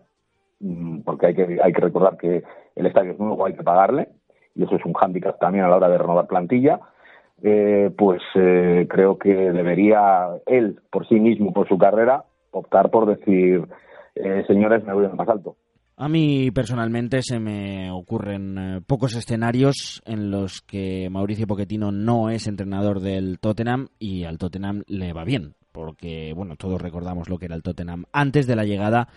porque hay que hay que recordar que el estadio es nuevo, hay que pagarle, y eso es un hándicap también a la hora de renovar plantilla, eh, pues eh, creo que debería él, por sí mismo, por su carrera, optar por decir, eh, señores, me voy a lo más alto. A mí personalmente se me ocurren pocos escenarios en los que Mauricio Pochettino no es entrenador del Tottenham y al Tottenham le va bien, porque bueno, todos recordamos lo que era el Tottenham antes de la llegada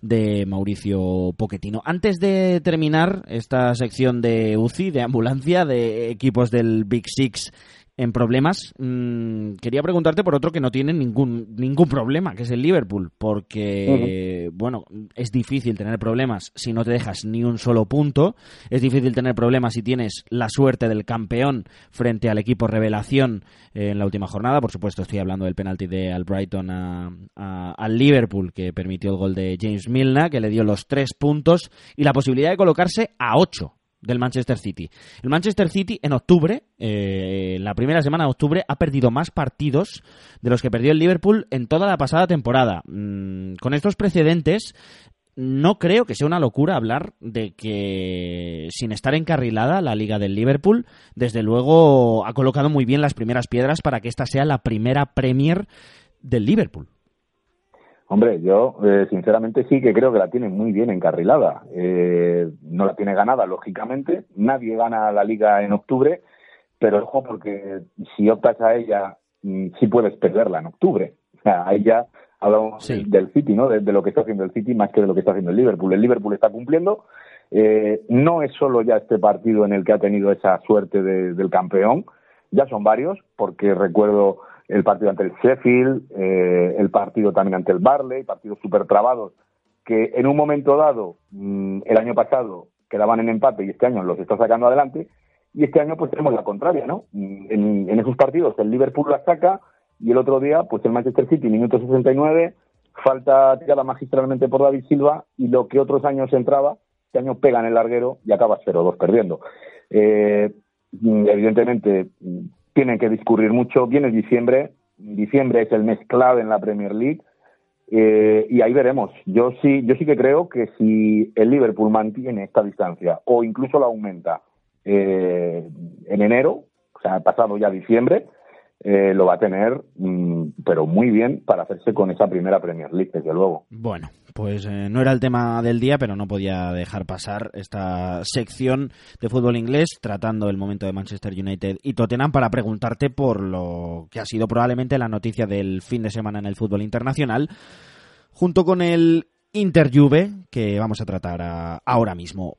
de Mauricio Pochettino. Antes de terminar esta sección de U C I, de ambulancia, de equipos del Big Six en problemas, mmm, quería preguntarte por otro que no tiene ningún ningún problema, que es el Liverpool, porque, uh-huh. bueno, es difícil tener problemas si no te dejas ni un solo punto, es difícil tener problemas si tienes la suerte del campeón frente al equipo revelación eh, en la última jornada. Por supuesto, estoy hablando del penalti de al Brighton a, a, al Liverpool, que permitió el gol de James Milner, que le dio los tres puntos y la posibilidad de colocarse a ocho del Manchester City. El Manchester City en octubre, eh, la primera semana de octubre, ha perdido más partidos de los que perdió el Liverpool en toda la pasada temporada. Mm, con estos precedentes, no creo que sea una locura hablar de que, sin estar encarrilada la Liga del Liverpool, desde luego ha colocado muy bien las primeras piedras para que esta sea la primera Premier del Liverpool. Hombre, yo eh, sinceramente sí que creo que la tiene muy bien encarrilada. Eh, no la tiene ganada, lógicamente. Nadie gana la Liga en octubre, pero ojo, porque si optas a ella, sí puedes perderla en octubre. O sea, ahí ya hablamos sí. del City, ¿no? De, de lo que está haciendo el City más que de lo que está haciendo el Liverpool. El Liverpool está cumpliendo. Eh, no es solo ya este partido en el que ha tenido esa suerte de, del campeón. Ya son varios, porque recuerdo el partido ante el Sheffield, eh, el partido también ante el Barley, partidos súper trabados, que en un momento dado, mmm, el año pasado, quedaban en empate y este año los está sacando adelante, y este año pues tenemos la contraria, ¿no? En, en esos partidos el Liverpool la saca y el otro día pues el Manchester City, minuto sesenta y nueve, falta tirada magistralmente por David Silva, y lo que otros años entraba, este año pega en el larguero y acaba cero dos perdiendo. Eh, evidentemente tienen que discurrir mucho. Viene diciembre, diciembre es el mes clave en la Premier League, eh, y ahí veremos. Yo sí, yo sí que creo que si el Liverpool mantiene esta distancia o incluso la aumenta eh, en enero, o sea, pasado ya diciembre, eh, lo va a tener, mmm, pero muy bien para hacerse con esa primera Premier League, desde luego. Bueno. Pues eh, no era el tema del día, pero no podía dejar pasar esta sección de fútbol inglés tratando el momento de Manchester United y Tottenham para preguntarte por lo que ha sido probablemente la noticia del fin de semana en el fútbol internacional, junto con el Inter-Juve, que vamos a tratar a, ahora mismo.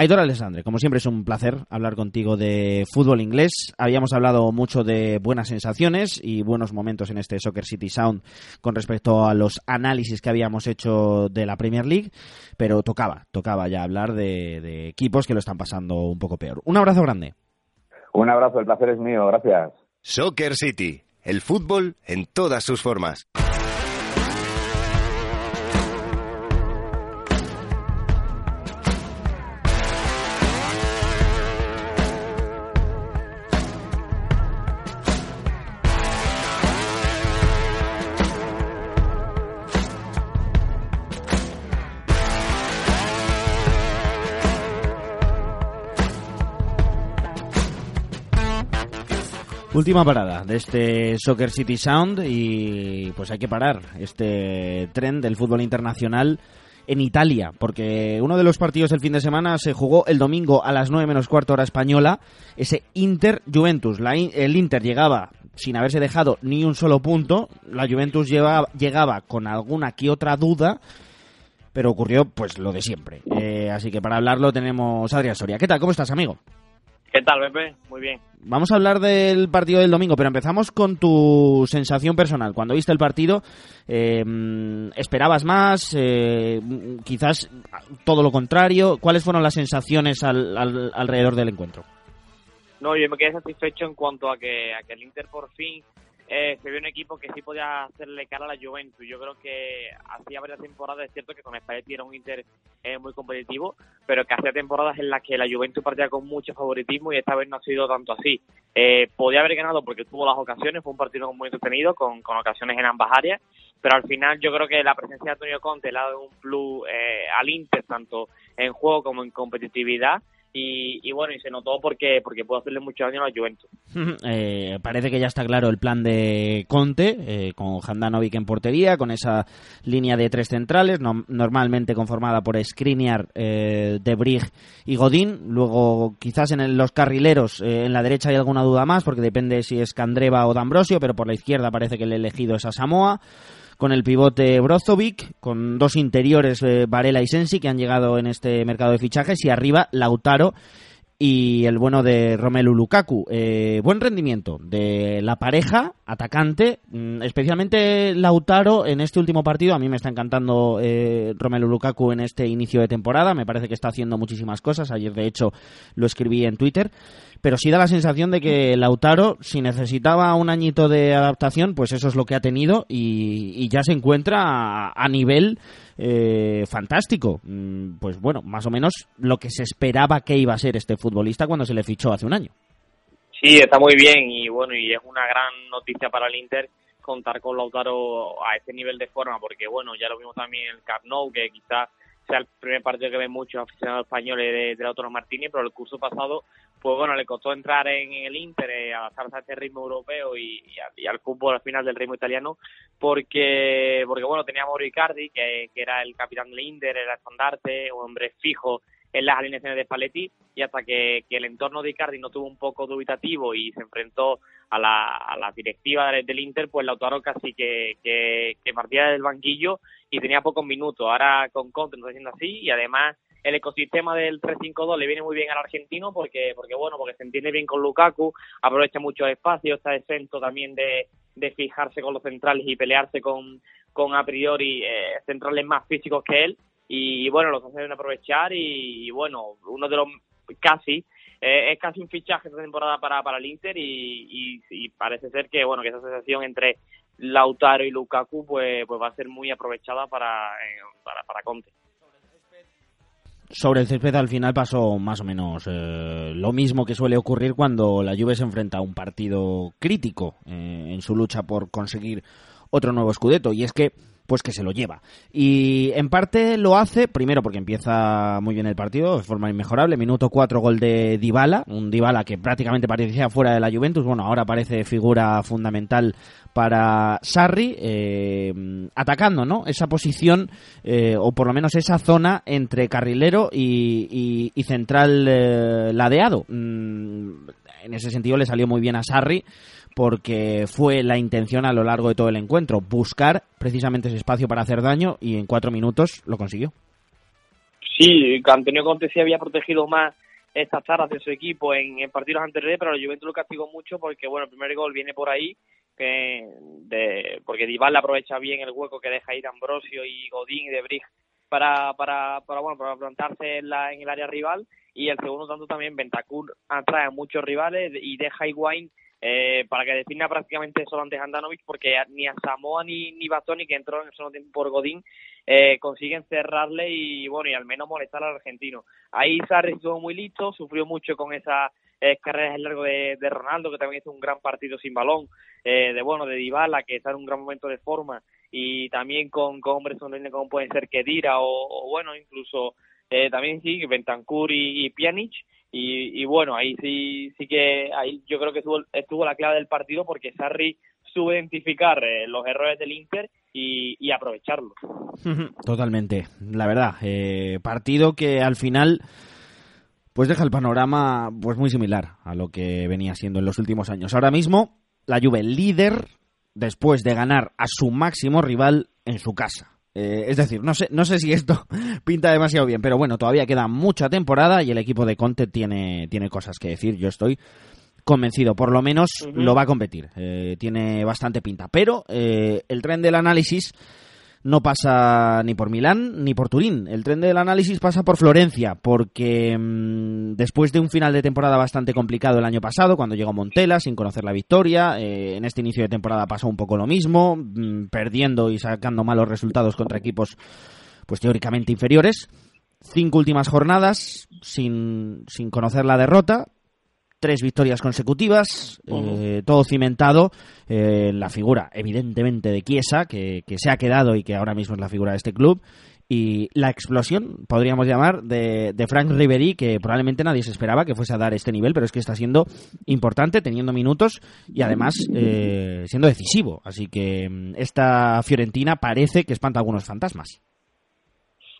Aitor Alessandre, como siempre es un placer hablar contigo de fútbol inglés. Habíamos hablado mucho de buenas sensaciones y buenos momentos en este Soccer City Sound con respecto a los análisis que habíamos hecho de la Premier League, pero tocaba, tocaba ya hablar de, de equipos que lo están pasando un poco peor. Un abrazo grande. Un abrazo, el placer es mío, gracias. Soccer City, el fútbol en todas sus formas. Última parada de este Soccer City Sound y pues hay que parar este tren del fútbol internacional en Italia, porque uno de los partidos del fin de semana se jugó el domingo a las nueve menos cuarto hora española, ese Inter-Juventus. La, el Inter llegaba sin haberse dejado ni un solo punto, la Juventus llegaba, llegaba con alguna que otra duda, pero ocurrió pues lo de siempre. Eh, así que para hablarlo tenemos a Adrián Soria. ¿Qué tal? ¿Cómo estás, amigo? ¿Qué tal, Pepe? Muy bien. Vamos a hablar del partido del domingo, pero empezamos con tu sensación personal. Cuando viste el partido, eh, ¿esperabas más? Eh, quizás todo lo contrario. ¿Cuáles fueron las sensaciones al, al, alrededor del encuentro? No, yo me quedé satisfecho en cuanto a que, a que el Inter por fin eh, se vio un equipo que sí podía hacerle cara a la Juventus. Yo creo que hacía varias temporadas, es cierto que con Spalletti era un Inter eh, muy competitivo, pero que hacía temporadas en las que la Juventus partía con mucho favoritismo y esta vez no ha sido tanto así. Eh, podía haber ganado porque tuvo las ocasiones, fue un partido muy entretenido, con, con ocasiones en ambas áreas, pero al final yo creo que la presencia de Antonio Conte le ha dado un plus eh, al Inter, tanto en juego como en competitividad, y, y bueno, y se notó porque porque pudo hacerle mucho daño a la Juventus. Eh, parece que ya está claro el plan de Conte, eh, con Handanovic en portería, con esa línea de tres centrales, no, normalmente conformada por Skriniar, eh, De Vrij y Godín. Luego quizás en el, los carrileros, eh, en la derecha hay alguna duda más, porque depende si es Candreva o D'Ambrosio, pero por la izquierda parece que el elegido es a Samoa, con el pivote Brozovic, con dos interiores, eh, Varela y Sensi, que han llegado en este mercado de fichajes, y arriba Lautaro y el bueno de Romelu Lukaku. Eh, buen rendimiento de la pareja atacante, especialmente Lautaro en este último partido. A mí me está encantando eh, Romelu Lukaku en este inicio de temporada, me parece que está haciendo muchísimas cosas, ayer de hecho lo escribí en Twitter, pero sí da la sensación de que Lautaro, si necesitaba un añito de adaptación, pues eso es lo que ha tenido y, y ya se encuentra a, a nivel eh, fantástico. Pues bueno, más o menos lo que se esperaba que iba a ser este futbolista cuando se le fichó hace un año. Sí, está muy bien y bueno, y es una gran noticia para el Inter contar con Lautaro a este nivel de forma, porque bueno, ya lo vimos también en el Camp Nou, que quizás sea el primer partido que ven muchos aficionados españoles de, de Lautaro Martínez, pero el curso pasado, pues bueno, le costó entrar en el Inter, eh, adaptarse a este ritmo europeo y, y, a, y al fútbol al final del ritmo italiano, porque porque bueno, tenía Mauro Icardi, que, que era el capitán del Inter, era estandarte, un hombre fijo en las alineaciones de Spalletti, y hasta que, que el entorno de Icardi no tuvo un poco dubitativo y se enfrentó a la, a la directiva del Inter, pues Lautaro casi que, que, que partía del banquillo y tenía pocos minutos. Ahora con Conte no está siendo así, y además el ecosistema del tres cinco dos le viene muy bien al argentino, porque porque bueno, porque se entiende bien con Lukaku, aprovecha muchos espacios, está exento también de, de fijarse con los centrales y pelearse con, con a priori eh, centrales más físicos que él, y bueno, los hacen aprovechar y, y bueno, uno de los casi, eh, es casi un fichaje esta temporada para, para el Inter y, y, y parece ser que bueno, que esa asociación entre Lautaro y Lukaku pues pues va a ser muy aprovechada para, eh, para, para Conte. Sobre el césped al final pasó más o menos eh, lo mismo que suele ocurrir cuando la Juve se enfrenta a un partido crítico eh, en su lucha por conseguir otro nuevo Scudetto, y es que pues que se lo lleva. Y en parte lo hace, primero porque empieza muy bien el partido, de forma inmejorable, minuto cuatro, gol de Dybala, un Dybala que prácticamente parecía fuera de la Juventus, bueno, ahora parece figura fundamental para Sarri, eh, atacando, ¿no?, esa posición, eh, o por lo menos esa zona entre carrilero y, y, y central eh, ladeado. Mm, en ese sentido le salió muy bien a Sarri, porque fue la intención a lo largo de todo el encuentro, buscar precisamente ese espacio para hacer daño, y en cuatro minutos lo consiguió. Sí, Antonio Conte sí había protegido más estas taras de su equipo en, en partidos anteriores, pero la Juventus lo castigó mucho porque, bueno, el primer gol viene por ahí, que de, porque Dybala aprovecha bien el hueco que deja ir Ambrosio y Godín y De Vrij para, para, para, bueno, para plantarse en, la, en el área rival, y el segundo tanto también Bentancur atrae a muchos rivales y deja a Higuaín Eh, para que defina prácticamente solo antes Handanovic, porque ni a Samoa ni, ni Bastoni, que entró en el segundo tiempo por Godín, eh, consiguen cerrarle y bueno, y al menos molestar al argentino. Ahí Sarri estuvo muy listo, sufrió mucho con esas eh, carreras en largo de, de Ronaldo, que también hizo un gran partido sin balón, eh, de bueno, de Dybala, que está en un gran momento de forma, y también con, con hombres sonrientes como pueden ser Kedira o, o bueno, incluso eh, también sí, Bentancur y, y Pjanic, y, y bueno, ahí sí sí que ahí yo creo que estuvo, estuvo la clave del partido, porque Sarri supo identificar eh, los errores del Inter y, y aprovecharlos. Totalmente, la verdad, eh, partido que al final pues deja el panorama pues muy similar a lo que venía siendo en los últimos años. Ahora mismo la Juve líder después de ganar a su máximo rival en su casa. Eh, es decir, no sé, no sé si esto pinta demasiado bien, pero bueno, todavía queda mucha temporada y el equipo de Conte tiene, tiene cosas que decir. Yo estoy convencido, por lo menos uh-huh. lo va a competir. Eh, tiene bastante pinta, pero eh, el tren del análisis no pasa ni por Milán ni por Turín. El tren del análisis pasa por Florencia, porque mmm, después de un final de temporada bastante complicado el año pasado, cuando llegó Montella sin conocer la victoria, eh, en este inicio de temporada pasó un poco lo mismo, mmm, perdiendo y sacando malos resultados contra equipos pues teóricamente inferiores. Cinco últimas jornadas sin, sin conocer la derrota. Tres victorias consecutivas, uh-huh. eh, todo cimentado en eh, la figura, evidentemente, de Chiesa, que, que se ha quedado y que ahora mismo es la figura de este club, y la explosión, podríamos llamar, de, de Frank Ribéry, que probablemente nadie se esperaba que fuese a dar este nivel, pero es que está siendo importante, teniendo minutos y además eh, siendo decisivo. Así que esta Fiorentina parece que espanta algunos fantasmas.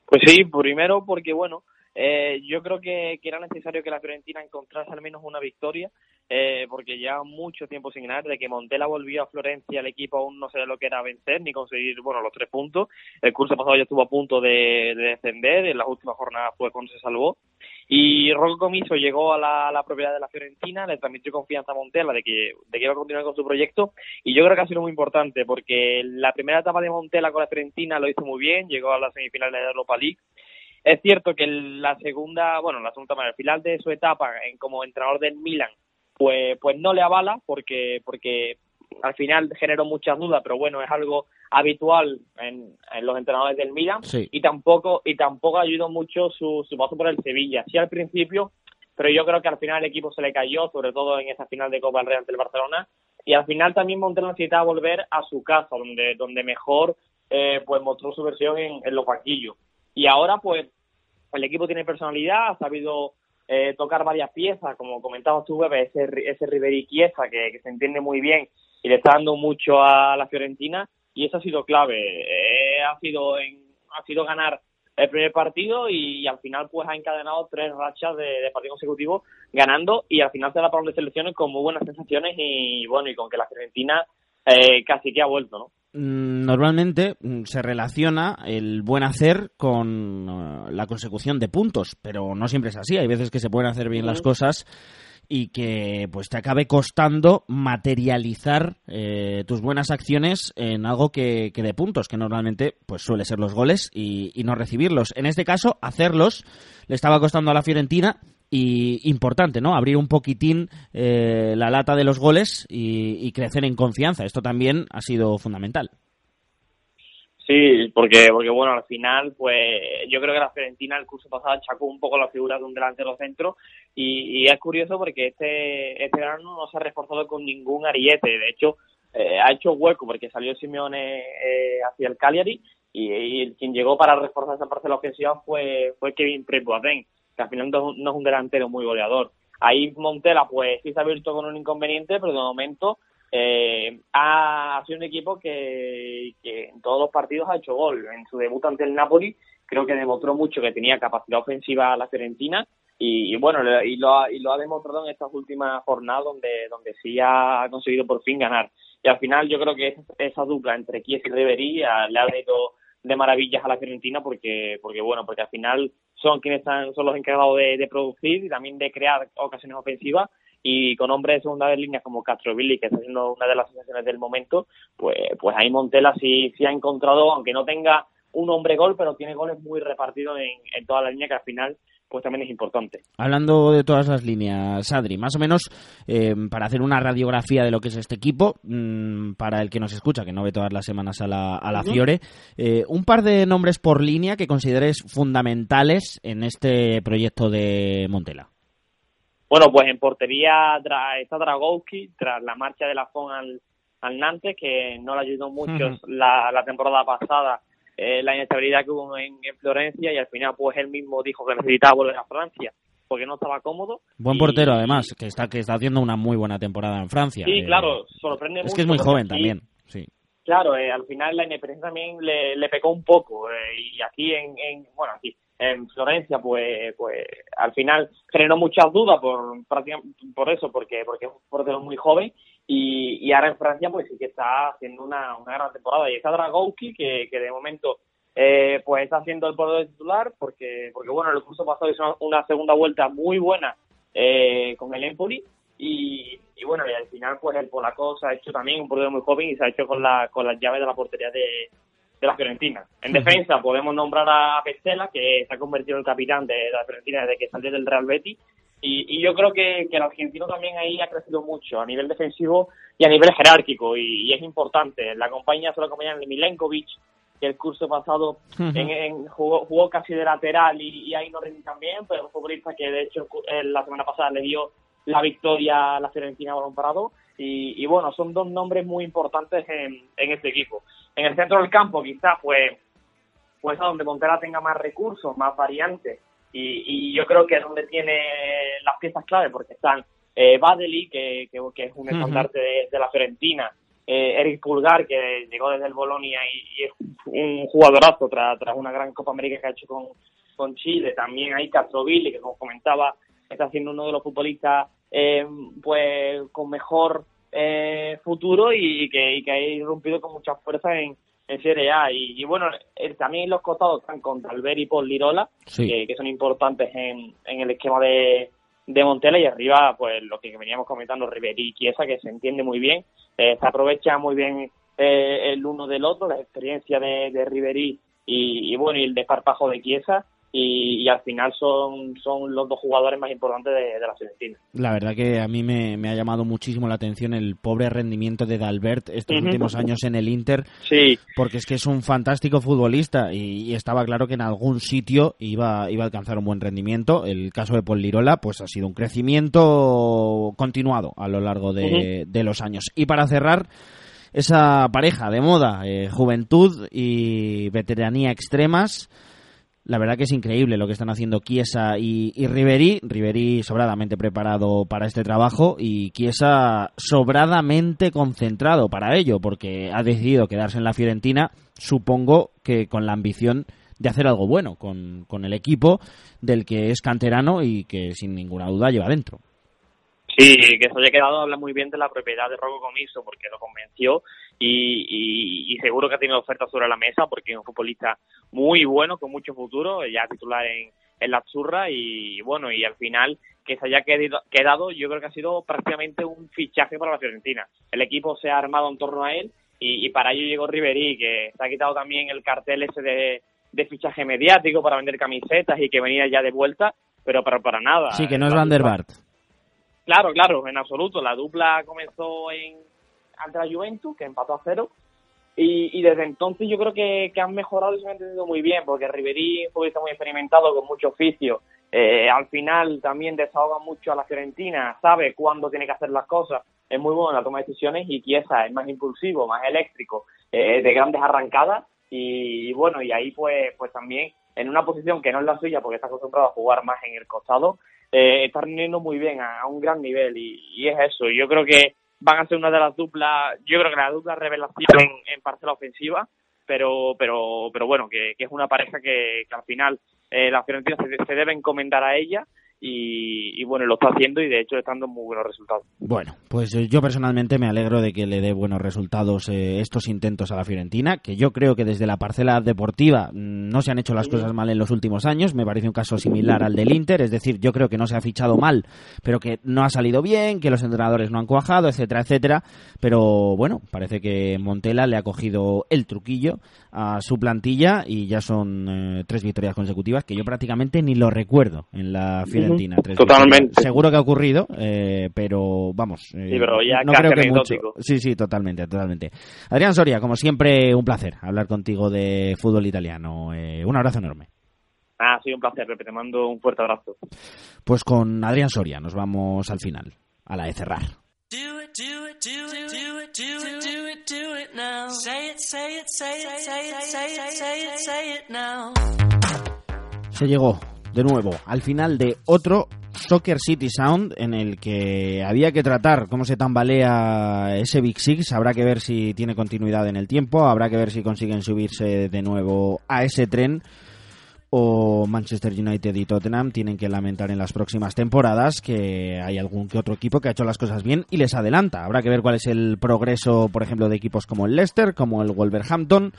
Pues sí, primero porque, bueno, Eh, yo creo que, que era necesario que la Fiorentina encontrase al menos una victoria, eh, porque lleva mucho tiempo sin ganar. De que Montella volvió a Florencia, el equipo aún no sabía lo que era vencer ni conseguir, bueno, los tres puntos. El curso pasado ya estuvo a punto de, de descender, en las últimas jornadas fue cuando se salvó. Y Rojo Comiso llegó a la, a la propiedad de la Fiorentina, le transmitió confianza a Montella de que, de que iba a continuar con su proyecto, y yo creo que ha sido muy importante, porque la primera etapa de Montella con la Fiorentina lo hizo muy bien, llegó a las semifinales de Europa League. Es cierto que la segunda, bueno, la segunda, al final de su etapa en, como entrenador del Milan, pues pues no le avala, porque porque al final generó muchas dudas, pero bueno, es algo habitual en, en los entrenadores del Milan, sí. y tampoco y tampoco ayudó mucho su, su paso por el Sevilla, sí al principio, pero yo creo que al final el equipo se le cayó, sobre todo en esa final de Copa del Rey ante el Barcelona, y al final también Montella necesitaba volver a su casa, donde donde mejor eh, pues mostró su versión en, en los banquillos. Y ahora, pues, el equipo tiene personalidad, ha sabido eh, tocar varias piezas, como comentabas tú, Bebe, ese, ese Ribéry Chiesa, que, que se entiende muy bien y le está dando mucho a la Fiorentina, y eso ha sido clave. Eh, ha sido en, ha sido ganar el primer partido y, y al final, pues, ha encadenado tres rachas de, de partido consecutivo ganando, y al final se la parón de selecciones con muy buenas sensaciones y, bueno, y con que la Fiorentina eh, casi que ha vuelto, ¿no? Normalmente se relaciona el buen hacer con la consecución de puntos, pero no siempre es así. Hay veces que se pueden hacer bien las cosas y que pues te acabe costando materializar eh, tus buenas acciones en algo que, que de puntos, que normalmente pues suele ser los goles y, y no recibirlos. En este caso, hacerlos le estaba costando a la Fiorentina. Y importante, ¿no? Abrir un poquitín eh, la lata de los goles y, y crecer en confianza. Esto también ha sido fundamental. Sí, porque, porque bueno, al final, pues yo creo que la Fiorentina el curso pasado achacó un poco la figura de un delantero centro y, y es curioso porque este, este verano no se ha reforzado con ningún ariete. De hecho, eh, ha hecho hueco porque salió Simeone eh, hacia el Cagliari y, y quien llegó para reforzar esa parte de la ofensiva fue, fue Kevin Preboateng, que al final no es un delantero muy goleador. Ahí Montella, pues sí se ha abierto con un inconveniente, pero de momento eh, ha sido un equipo que, que en todos los partidos ha hecho gol. En su debut ante el Napoli, creo que demostró mucho que tenía capacidad ofensiva la Fiorentina, y, y bueno, y lo, ha, y lo ha demostrado en estas últimas jornadas, donde, donde sí ha conseguido por fin ganar. Y al final yo creo que esa, esa dupla entre Chiesa y Ribéry le ha dado de maravillas a la Fiorentina, porque, porque bueno, porque al final son quienes están, son los encargados de, de producir y también de crear ocasiones ofensivas, y con hombres de segunda de línea como Castrovilli, que está siendo una de las sensaciones del momento, pues pues ahí Montella sí, sí ha encontrado, aunque no tenga un hombre gol, pero tiene goles muy repartidos en, en toda la línea, que al final pues también es importante. Hablando de todas las líneas, Adri, más o menos eh, para hacer una radiografía de lo que es este equipo, mmm, para el que nos escucha, que no ve todas las semanas a la, a la Fiore, eh, un par de nombres por línea que consideres fundamentales en este proyecto de Montella. Bueno, pues en portería tra- está Dragowski, tras la marcha de Lafont al, al Nantes, que no le ayudó mucho uh-huh. la, la temporada pasada eh, la inestabilidad que hubo en, en Florencia, y al final pues él mismo dijo que necesitaba volver a Francia porque no estaba cómodo. Buen y... portero, además, que está que está haciendo una muy buena temporada en Francia. Sí, eh, claro, sorprende es mucho. Es que es muy joven aquí, también, sí. Claro, eh, al final la inexperiencia también le, le pecó un poco, eh, y aquí en, en bueno, aquí en Florencia pues pues al final generó muchas dudas por por eso, porque porque es un portero muy joven. Y, y ahora en Francia pues sí que está haciendo una, una gran temporada, y está Dragowski que, que de momento eh, pues está haciendo el portero titular porque porque bueno, el curso pasado hizo una segunda vuelta muy buena eh, con el Empoli, y, y bueno, y al final pues el polaco se ha hecho también un portero muy joven y se ha hecho con la con las llaves de la portería de, de la Fiorentina. En defensa podemos nombrar a Petzela, que se ha convertido en el capitán de, de la Fiorentina desde que salió del Real Betis. Y, y yo creo que, que el argentino también ahí ha crecido mucho a nivel defensivo y a nivel jerárquico, y, y es importante. La compañía solo acompaña a Milenkovic, que el curso pasado uh-huh. en, en, jugó, jugó casi de lateral y, y ahí no rinde tan bien, pero es un futbolista que de hecho la semana pasada le dio la victoria a la Fiorentina balón parado. Y, y bueno, son dos nombres muy importantes en, en este equipo. En el centro del campo quizás pues, pues a donde Montella tenga más recursos, más variantes. Y, y yo creo que es donde tiene las piezas clave, porque están eh, Badeli, que, que, que es un estandarte de, de la Fiorentina, eh, Eric Pulgar, que llegó desde el Bolonia y, y es un jugadorazo tras tra una gran Copa América que ha hecho con, con Chile. También hay Castrovilli, que como comentaba, está siendo uno de los futbolistas eh, pues con mejor eh, futuro y, y, que, y que ha irrumpido con mucha fuerza en en Serie A. Y, y bueno, eh, también los costados están con Talbert y Paul Lirola, sí. que, que son importantes en, en el esquema de, de Montella, y arriba, pues lo que veníamos comentando, Ribéry y Chiesa, que se entiende muy bien, eh, se aprovecha muy bien eh, el uno del otro, la experiencia de, de Ribéry y, y bueno, y el desparpajo de Chiesa. Y, y al final son, son los dos jugadores más importantes de, de la Fiorentina. La verdad que a mí me, me ha llamado muchísimo la atención el pobre rendimiento de Dalbert estos uh-huh. últimos años en el Inter, sí. porque es que es un fantástico futbolista y, y estaba claro que en algún sitio iba, iba a alcanzar un buen rendimiento. El caso de Paul Lirola pues ha sido un crecimiento continuado a lo largo de, uh-huh. de los años. Y para cerrar, esa pareja de moda, eh, juventud y veteranía extremas. La verdad que es increíble lo que están haciendo Chiesa y, y Ribéry. Ribéry sobradamente preparado para este trabajo y Chiesa sobradamente concentrado para ello, porque ha decidido quedarse en la Fiorentina, supongo que con la ambición de hacer algo bueno con, con el equipo del que es canterano y que sin ninguna duda lleva dentro. Sí, que se haya quedado habla muy bien de la propiedad de Rojo Comiso, porque lo convenció. Y, y, y seguro que ha tenido ofertas sobre la mesa, porque es un futbolista muy bueno, con mucho futuro, ya titular en, en la Azzurra, y bueno, y al final que se haya quedado, yo creo que ha sido prácticamente un fichaje para la Fiorentina. El equipo se ha armado en torno a él, y, y para ello llegó Ribéry, que se ha quitado también el cartel ese de, de fichaje mediático para vender camisetas y que venía ya de vuelta, pero para, para nada. Sí, que no es Van der Vaart. Claro, claro, en absoluto. La dupla comenzó en ante la Juventus, que empató a cero, y, y desde entonces yo creo que, que han mejorado y se han entendido muy bien, porque Ribéry es un futbolista muy experimentado, con mucho oficio, eh, al final también desahoga mucho a la Fiorentina, sabe cuándo tiene que hacer las cosas, es muy bueno en la toma de decisiones, y Chiesa es más impulsivo, más eléctrico, eh, de grandes arrancadas, y, y bueno, y ahí pues pues también en una posición que no es la suya, porque está acostumbrado a jugar más en el costado, eh, está rindiendo muy bien a, a un gran nivel, y, y es eso, yo creo que van a ser una de las duplas, yo creo que la dupla revelación en, en parcela ofensiva, pero pero pero bueno, que, que es una pareja que, que al final eh, la Fiorentina se, se debe encomendar a ella y, y bueno, lo está haciendo y de hecho está dando muy buenos resultados. Bueno, pues yo personalmente me alegro de que le dé buenos resultados eh, estos intentos a la Fiorentina, que yo creo que desde la parcela deportiva no se han hecho las cosas mal en los últimos años, me parece un caso similar al del Inter, es decir, yo creo que no se ha fichado mal, pero que no ha salido bien, que los entrenadores no han cuajado, etcétera, etcétera, pero bueno, parece que Montella le ha cogido el truquillo a su plantilla y ya son eh, tres victorias consecutivas que yo prácticamente ni lo recuerdo en la Fiorentina. Totalmente. Victorias. Seguro que ha ocurrido, eh, pero vamos. Eh, sí, pero ya no creo que mucho. Sí, sí, totalmente, totalmente. Adrián Soria, como siempre, un placer hablar contigo de fútbol italiano. Eh, un abrazo enorme. Ah, sí, un placer, Pepe. Te mando un fuerte abrazo. Pues con Adrián Soria nos vamos al final, a la de cerrar. Do it, do it, do it, do it, do it, do it now. Say it, say it, say it, say it, say it, say it, say it now. Se llegó de nuevo al final de otro Soccer City Sound, en el que había que tratar cómo se tambalea ese Big Six. Habrá que ver si tiene continuidad en el tiempo, habrá que ver si consiguen subirse de nuevo a ese tren, o Manchester United y Tottenham tienen que lamentar en las próximas temporadas que hay algún que otro equipo que ha hecho las cosas bien y les adelanta. Habrá que ver cuál es el progreso, por ejemplo, de equipos como el Leicester, como el Wolverhampton,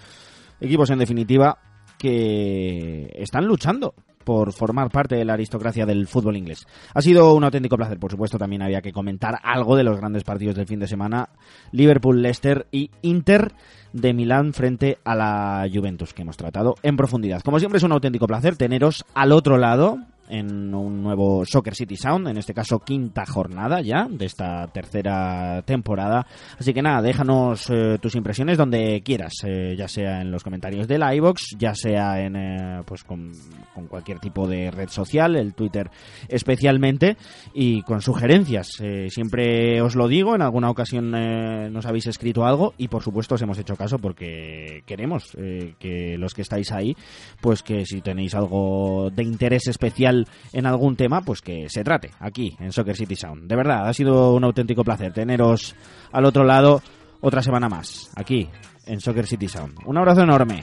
equipos en definitiva que están luchando por formar parte de la aristocracia del fútbol inglés. Ha sido un auténtico placer, por supuesto. También había que comentar algo de los grandes partidos del fin de semana: Liverpool, Leicester y Inter de Milán frente a la Juventus, que hemos tratado en profundidad. Como siempre, es un auténtico placer teneros al otro lado en un nuevo Soccer City Sound, en este caso quinta jornada ya de esta tercera temporada. Así que nada, déjanos eh, tus impresiones donde quieras, eh, ya sea en los comentarios del iVoox, ya sea en eh, pues con, con cualquier tipo de red social, el Twitter especialmente, y con sugerencias. Eh, siempre os lo digo, en alguna ocasión eh, nos habéis escrito algo y por supuesto os hemos hecho caso, porque queremos eh, que los que estáis ahí, pues que si tenéis algo de interés especial en algún tema, pues que se trate aquí en Soccer City Sound. De verdad, ha sido un auténtico placer teneros al otro lado otra semana más aquí en Soccer City Sound. Un abrazo enorme.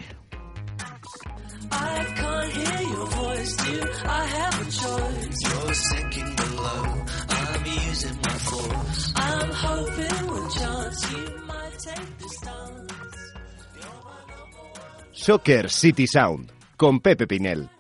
Soccer City Sound con Pepe Pinel.